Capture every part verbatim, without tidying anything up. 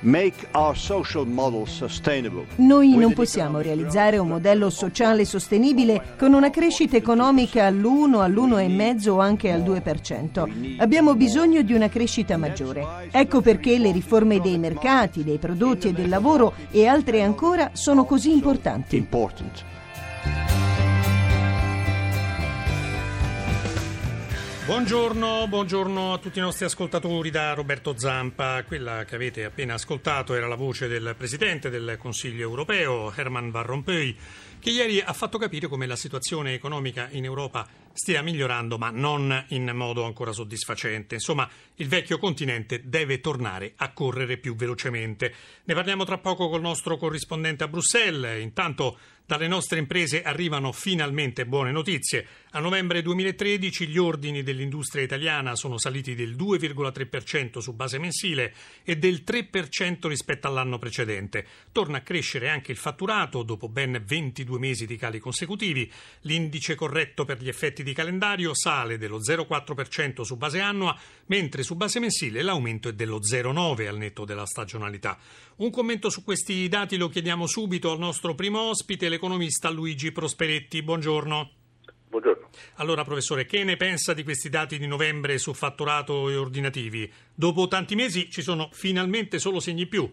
make our social model sustainable. Noi non possiamo realizzare un modello sociale sostenibile con una crescita economica all'uno, all'uno virgola cinque o anche al due per cento. Abbiamo bisogno di una crescita maggiore. Ecco perché le riforme dei mercati, dei prodotti e del lavoro e altre ancora sono così importanti. Buongiorno, buongiorno a tutti i nostri ascoltatori da Roberto Zampa. Quella che avete appena ascoltato era la voce del Presidente del Consiglio europeo, Herman Van Rompuy, che ieri ha fatto capire come la situazione economica in Europa stia migliorando, ma non in modo ancora soddisfacente. Insomma, il vecchio continente deve tornare a correre più velocemente. Ne parliamo tra poco col nostro corrispondente a Bruxelles. Intanto dalle nostre imprese arrivano finalmente buone notizie. A novembre duemilatredici gli ordini dell'industria italiana sono saliti del due virgola tre per cento su base mensile e del tre per cento rispetto all'anno precedente. Torna a crescere anche il fatturato dopo ben ventidue mesi di cali consecutivi. L'indice corretto per gli effetti di calendario sale dello zero virgola quattro per cento su base annua, mentre su base mensile l'aumento è dello zero virgola nove per cento al netto della stagionalità. Un commento su questi dati lo chiediamo subito al nostro primo ospite, l'economista Luigi Prosperetti. Buongiorno. Buongiorno. Allora, professore, che ne pensa di questi dati di novembre su fatturato e ordinativi? Dopo tanti mesi ci sono finalmente solo segni più.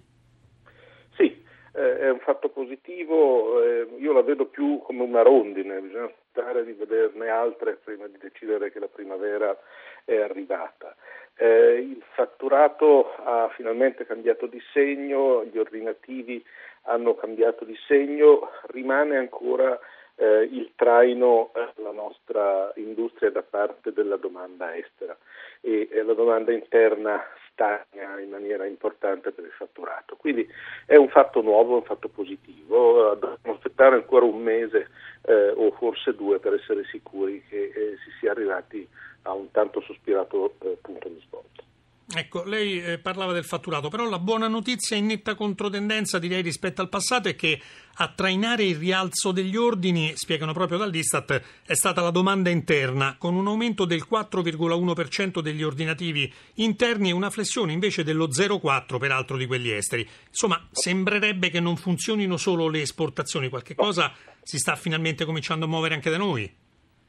Sì, eh, è un fatto positivo, eh, io la vedo più come una rondine, bisogna aspettare di vederne altre prima di decidere che la primavera è arrivata. Eh, il fatturato ha finalmente cambiato di segno, gli ordinativi hanno cambiato di segno, rimane ancora eh, il traino la nostra industria da parte della domanda estera e eh, la domanda interna stagna in maniera importante per il fatturato. Quindi è un fatto nuovo, un fatto positivo, dobbiamo aspettare ancora un mese eh, o forse due per essere sicuri che eh, si sia arrivati a un tanto sospirato eh, punto di svolta. Ecco, lei eh, parlava del fatturato, però la buona notizia in netta controtendenza direi rispetto al passato è che a trainare il rialzo degli ordini, spiegano proprio dall'Istat, è stata la domanda interna, con un aumento del quattro virgola uno per cento degli ordinativi interni e una flessione invece dello zero virgola quattro per cento peraltro di quelli esteri. Insomma, sembrerebbe che non funzionino solo le esportazioni, qualche cosa si sta finalmente cominciando a muovere anche da noi.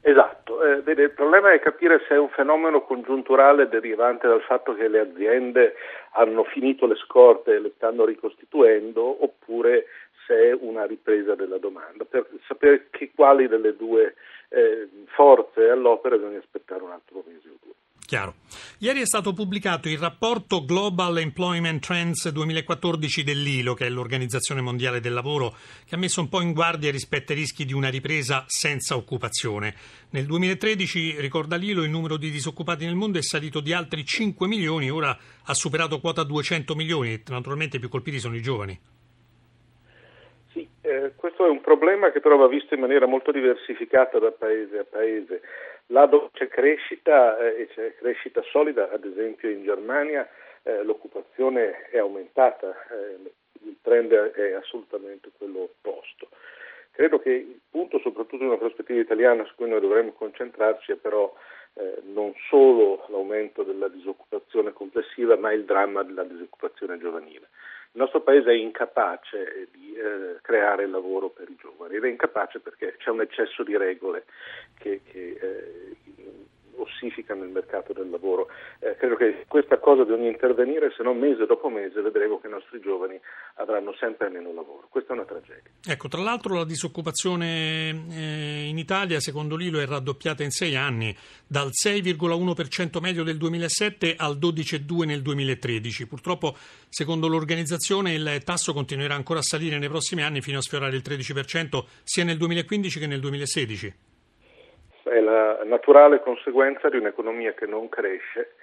Esatto, eh, vede, il problema è capire se è un fenomeno congiunturale derivante dal fatto che le aziende hanno finito le scorte e le stanno ricostituendo oppure se è una ripresa della domanda. Per sapere che quali delle due eh, forze all'opera bisogna aspettare un altro mese o due. Chiaro. Ieri è stato pubblicato il rapporto Global Employment Trends duemilaquattordici dell'I L O, che è l'Organizzazione Mondiale del Lavoro, che ha messo un po' in guardia rispetto ai rischi di una ripresa senza occupazione. Nel duemilatredici, ricorda l'I L O, il numero di disoccupati nel mondo è salito di altri cinque milioni, ora ha superato quota duecento milioni, e naturalmente i più colpiti sono i giovani. Sì, eh, questo è un problema che però va visto in maniera molto diversificata da paese a paese. Là dove c'è crescita e eh, c'è crescita solida, ad esempio in Germania eh, l'occupazione è aumentata, eh, il trend è assolutamente quello opposto. Credo che il punto, soprattutto in una prospettiva italiana, su cui noi dovremmo concentrarci è però eh, non solo l'aumento della disoccupazione complessiva, ma il dramma della disoccupazione giovanile. Il nostro paese è incapace di eh, creare lavoro per i giovani ed è incapace perché c'è un eccesso di regole che, che eh, ossifica nel mercato del lavoro. Eh, credo che questa cosa bisogna intervenire, se no mese dopo mese vedremo che i nostri giovani avranno sempre meno lavoro. Questa è una tragedia. Ecco, tra l'altro la disoccupazione eh, in Italia, secondo l'I L O, è raddoppiata in sei anni, dal sei virgola uno per cento medio del duemilasette al dodici virgola due per cento nel duemilatredici. Purtroppo, secondo l'organizzazione, il tasso continuerà ancora a salire nei prossimi anni fino a sfiorare il tredici per cento sia nel duemilaquindici che nel duemilasedici. È la naturale conseguenza di un'economia che non cresce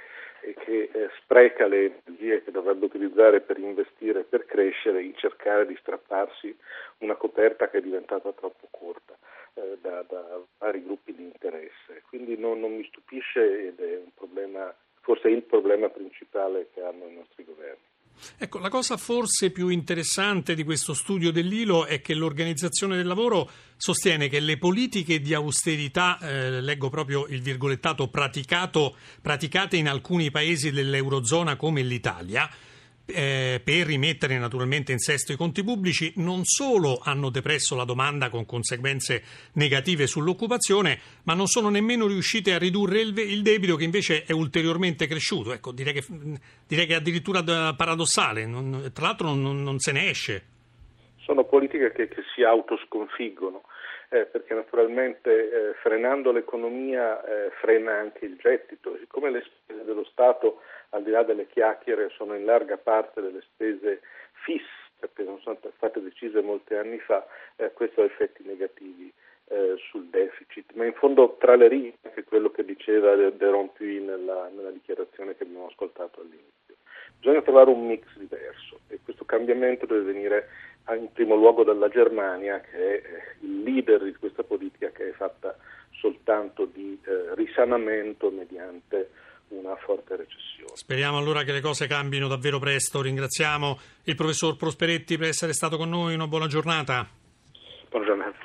e che eh, spreca le energie che dovrebbe utilizzare per investire, per crescere, in cercare di strapparsi una coperta che è diventata troppo corta eh, da, da vari gruppi di interesse. Quindi non, non mi stupisce ed è un problema, forse il problema principale che hanno i nostri governi. Ecco, la cosa forse più interessante di questo studio dell'I L O è che l'Organizzazione del Lavoro sostiene che le politiche di austerità, eh, leggo proprio il virgolettato, praticato, praticate in alcuni paesi dell'Eurozona come l'Italia, Eh, per rimettere naturalmente in sesto i conti pubblici, non solo hanno depresso la domanda con conseguenze negative sull'occupazione, ma non sono nemmeno riuscite a ridurre il, il debito, che invece è ulteriormente cresciuto. Ecco, direi che, direi che è addirittura paradossale, non, tra l'altro non, non se ne esce. Sono politiche che, che si autosconfiggono, eh, perché naturalmente eh, frenando l'economia eh, frena anche il gettito, siccome le spese dello Stato, al di là delle chiacchiere, sono in larga parte delle spese fisse che non sono state decise molti anni fa, eh, questo ha effetti negativi eh, sul deficit. Ma in fondo tra le righe è quello che diceva De Rompuy nella, nella dichiarazione che abbiamo ascoltato all'inizio. Bisogna trovare un mix diverso e questo cambiamento deve venire in primo luogo dalla Germania, che è il leader di questa politica che è fatta soltanto di eh, risanamento mediante una forte recessione. Speriamo allora che le cose cambino davvero presto. Ringraziamo il professor Prosperetti per essere stato con noi. Una buona giornata. Buona giornata.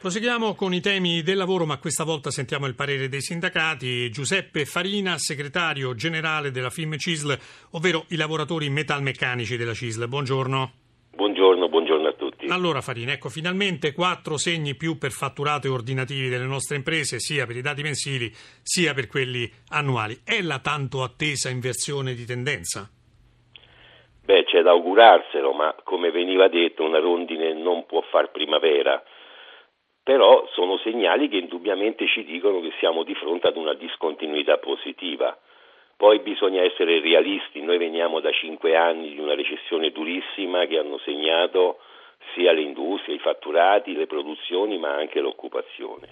Proseguiamo con i temi del lavoro, ma questa volta sentiamo il parere dei sindacati. Giuseppe Farina, segretario generale della F I M C I S L, ovvero i lavoratori metalmeccanici della C I S L. Buongiorno. Buongiorno, buongiorno a tutti. Allora Farina, ecco, finalmente quattro segni più per fatturato e ordinativi delle nostre imprese, sia per i dati mensili sia per quelli annuali. È la tanto attesa inversione di tendenza? Beh, c'è da augurarselo, ma come veniva detto, una rondine non può far primavera. Però sono segnali che indubbiamente ci dicono che siamo di fronte ad una discontinuità positiva. Poi bisogna essere realisti, noi veniamo da cinque anni di una recessione durissima che hanno segnato sia le industrie, i fatturati, le produzioni, ma anche l'occupazione,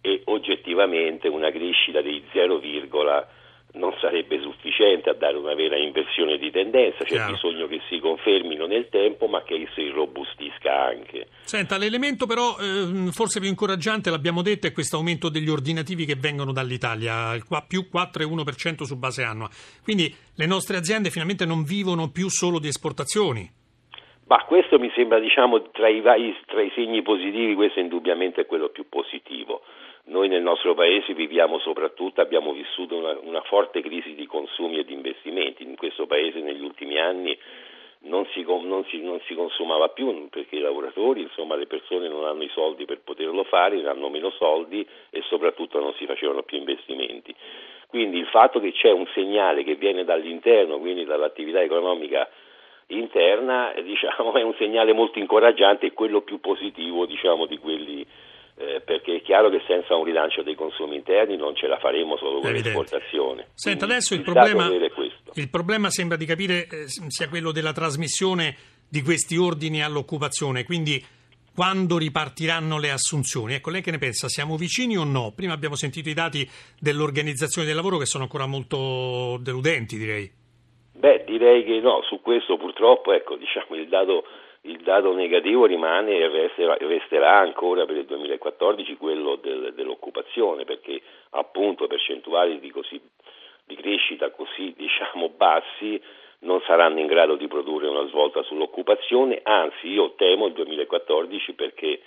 e oggettivamente una crescita dei zero, non sarebbe sufficiente a dare una vera inversione di tendenza, c'è Chiaro. bisogno che si confermino nel tempo, ma che si irrobustisca anche. Senta, l'elemento però eh, forse più incoraggiante, l'abbiamo detto, è questo aumento degli ordinativi che vengono dall'Italia, il qua, più quattro virgola uno per cento su base annua, quindi le nostre aziende finalmente non vivono più solo di esportazioni. Ma questo mi sembra, diciamo, tra i, vari, tra i segni positivi, questo indubbiamente è quello più positivo. Noi nel nostro paese viviamo soprattutto, abbiamo vissuto una, una forte crisi di consumi e di investimenti. In questo paese negli ultimi anni non si, non si, non si consumava più, perché i lavoratori, insomma le persone non hanno i soldi per poterlo fare, hanno meno soldi e soprattutto non si facevano più investimenti. Quindi il fatto che c'è un segnale che viene dall'interno, quindi dall'attività economica interna, diciamo, è un segnale molto incoraggiante e quello più positivo, diciamo, di quelli, eh, perché è chiaro che senza un rilancio dei consumi interni non ce la faremo solo con l'esportazione. Senta, quindi adesso il, il problema il problema sembra di capire eh, sia quello della trasmissione di questi ordini all'occupazione, quindi quando ripartiranno le assunzioni. Ecco, lei che ne pensa? Siamo vicini o no? Prima abbiamo sentito i dati dell'Organizzazione del Lavoro che sono ancora molto deludenti, direi. Beh, direi che no, su questo purtroppo, ecco, diciamo, il dato, il dato negativo rimane e resterà, resterà ancora per il duemilaquattordici quello del, dell'occupazione, perché appunto percentuali di, così, di crescita così, diciamo, bassi non saranno in grado di produrre una svolta sull'occupazione, anzi io temo il duemilaquattordici, perché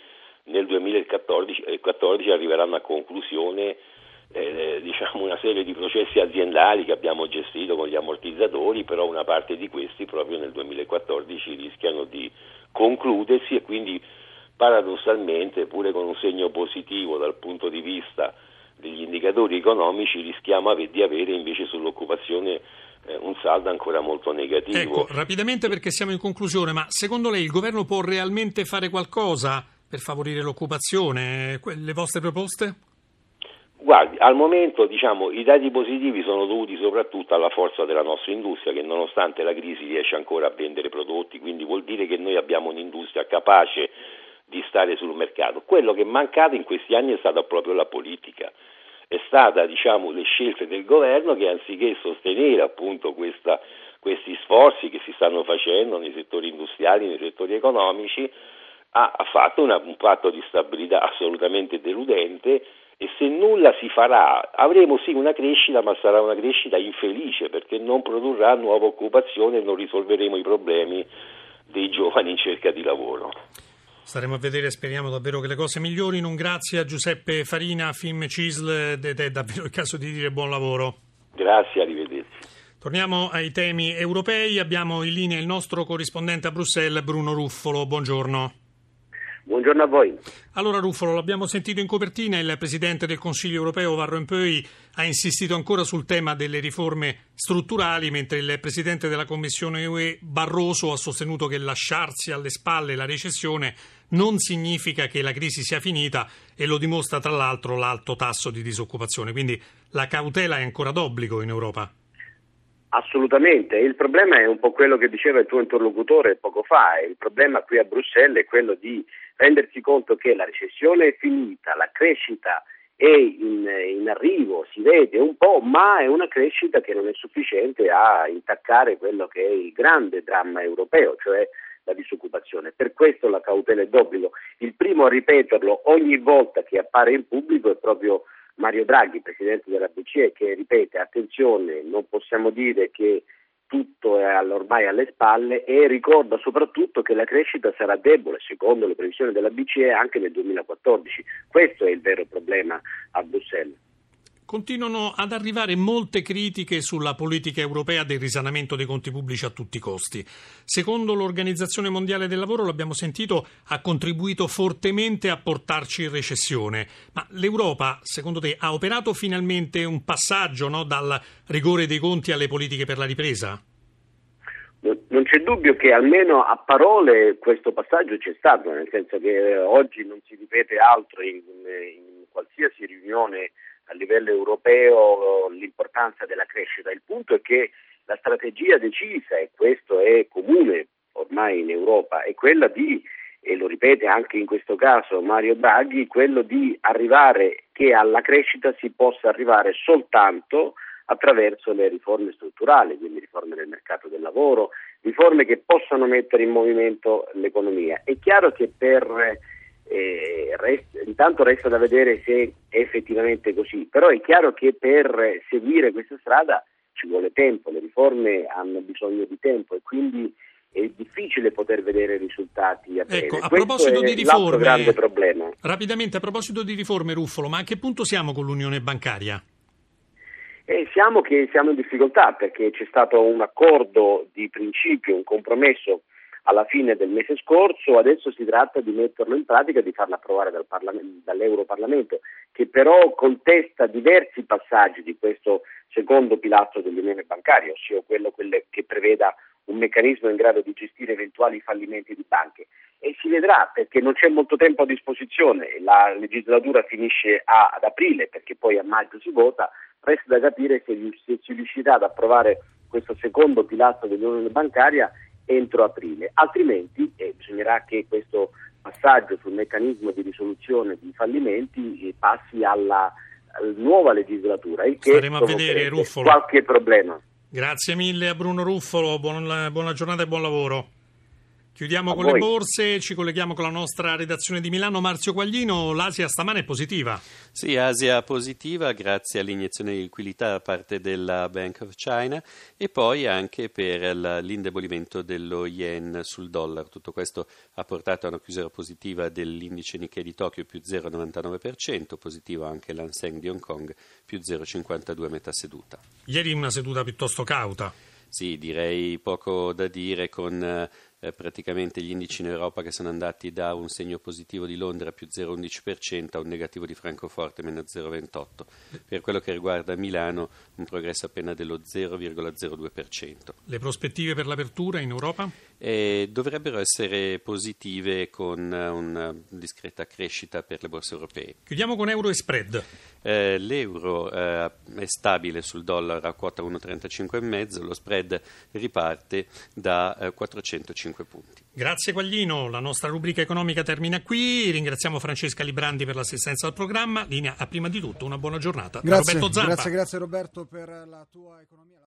nel duemilaquattordici arriveranno a conclusione Eh, diciamo una serie di processi aziendali che abbiamo gestito con gli ammortizzatori, però una parte di questi proprio nel duemilaquattordici rischiano di concludersi, e quindi paradossalmente, pure con un segno positivo dal punto di vista degli indicatori economici, rischiamo di avere invece sull'occupazione eh, un saldo ancora molto negativo. Ecco, rapidamente, perché siamo in conclusione, ma secondo lei il governo può realmente fare qualcosa per favorire l'occupazione? Le vostre proposte? Guardi, al momento, diciamo, i dati positivi sono dovuti soprattutto alla forza della nostra industria, che nonostante la crisi riesce ancora a vendere prodotti, quindi vuol dire che noi abbiamo un'industria capace di stare sul mercato. Quello che è mancato in questi anni è stata proprio la politica, è stata, diciamo, le scelte del governo che, anziché sostenere appunto questa, questi sforzi che si stanno facendo nei settori industriali, nei settori economici, ha, ha fatto una, un patto di stabilità assolutamente deludente, e se nulla si farà avremo sì una crescita, ma sarà una crescita infelice perché non produrrà nuova occupazione e non risolveremo i problemi dei giovani in cerca di lavoro. Staremo a vedere, speriamo davvero che le cose migliorino. Un grazie a Giuseppe Farina, F I M C I S L, ed è davvero il caso di dire buon lavoro. Grazie, arrivederci. Torniamo ai temi europei. Abbiamo in linea il nostro corrispondente a Bruxelles, Bruno Ruffolo. Buongiorno. Buongiorno a voi. Allora Ruffolo, l'abbiamo sentito in copertina, il Presidente del Consiglio europeo Van Rompuy ha insistito ancora sul tema delle riforme strutturali, mentre il Presidente della Commissione U E Barroso ha sostenuto che lasciarsi alle spalle la recessione non significa che la crisi sia finita, e lo dimostra tra l'altro l'alto tasso di disoccupazione, quindi la cautela è ancora d'obbligo in Europa. Assolutamente, il problema è un po' quello che diceva il tuo interlocutore poco fa, il problema qui a Bruxelles è quello di rendersi conto che la recessione è finita, la crescita è in, in arrivo, si vede un po', ma è una crescita che non è sufficiente a intaccare quello che è il grande dramma europeo, cioè la disoccupazione. Per questo la cautela è d'obbligo. Il primo a ripeterlo ogni volta che appare in pubblico è proprio Mario Draghi, presidente della B C E, che ripete: attenzione, non possiamo dire che tutto è ormai alle spalle, e ricorda soprattutto che la crescita sarà debole, secondo le previsioni della B C E, anche nel duemilaquattordici. Questo è il vero problema a Bruxelles. Continuano ad arrivare molte critiche sulla politica europea del risanamento dei conti pubblici a tutti i costi. Secondo l'Organizzazione Mondiale del Lavoro, l'abbiamo sentito, ha contribuito fortemente a portarci in recessione. Ma l'Europa, secondo te, ha operato finalmente un passaggio, no, dal rigore dei conti alle politiche per la ripresa? Non c'è dubbio che almeno a parole questo passaggio c'è stato, nel senso che oggi non si ripete altro in, in qualsiasi riunione a livello europeo l'importanza della crescita. Il punto è che la strategia decisa, e questo è comune ormai in Europa, è quella di, e lo ripete anche in questo caso Mario Draghi, quello di arrivare che alla crescita si possa arrivare soltanto attraverso le riforme strutturali, quindi riforme del mercato del lavoro, riforme che possano mettere in movimento l'economia. È chiaro che per Eh, rest- intanto resta da vedere se è effettivamente così, però è chiaro che per seguire questa strada ci vuole tempo, le riforme hanno bisogno di tempo e quindi è difficile poter vedere risultati a breve. Ecco, a Questo proposito è di riforme, l'altro grande problema. Rapidamente, a proposito di riforme, Ruffolo, ma a che punto siamo con l'unione bancaria? Eh, siamo che siamo in difficoltà perché c'è stato un accordo di principio, un compromesso alla fine del mese scorso, adesso si tratta di metterlo in pratica e di farlo approvare dal Parlamento, dall'Europarlamento, che però contesta diversi passaggi di questo secondo pilastro dell'unione bancaria, ossia quello, quello che preveda un meccanismo in grado di gestire eventuali fallimenti di banche. E si vedrà, perché non c'è molto tempo a disposizione, la legislatura finisce a, ad aprile, perché poi a maggio si vota, resta da capire se, se si riuscirà ad approvare questo secondo pilastro dell'unione bancaria entro aprile, altrimenti eh, bisognerà che questo passaggio sul meccanismo di risoluzione di fallimenti passi alla, alla nuova legislatura, il che staremo a vedere, Ruffolo. Qualche problema. Grazie mille a Bruno Ruffolo, buona, buona giornata e buon lavoro. Chiudiamo a con voi. Le borse, ci colleghiamo con la nostra redazione di Milano. Marzio Quaglino, l'Asia stamane è positiva. Sì, Asia positiva grazie all'iniezione di liquidità da parte della Bank of China e poi anche per l'indebolimento dello yen sul dollaro. Tutto questo ha portato a una chiusura positiva dell'indice Nikkei di Tokyo più zero virgola novantanove per cento, positivo anche l'Hang Seng di Hong Kong più zero virgola cinquantadue a metà seduta. Ieri una seduta piuttosto cauta. Sì, direi poco da dire con eh, praticamente gli indici in Europa che sono andati da un segno positivo di Londra più zero virgola undici per cento a un negativo di Francoforte meno zero virgola ventotto per cento. Per quello che riguarda Milano un progresso appena dello zero virgola zero due per cento. Le prospettive per l'apertura in Europa? Eh, dovrebbero essere positive con una discreta crescita per le borse europee. Chiudiamo con euro e spread. Eh, l'euro eh, è stabile sul dollaro a quota uno virgola trentacinque e mezzo, lo spread riparte da eh, quattrocentocinque punti. Grazie Quaglino, la nostra rubrica economica termina qui, ringraziamo Francesca Librandi per l'assistenza al programma, linea a Prima di Tutto, una buona giornata. Grazie, Roberto Zampa. Grazie, grazie Roberto per la tua economia.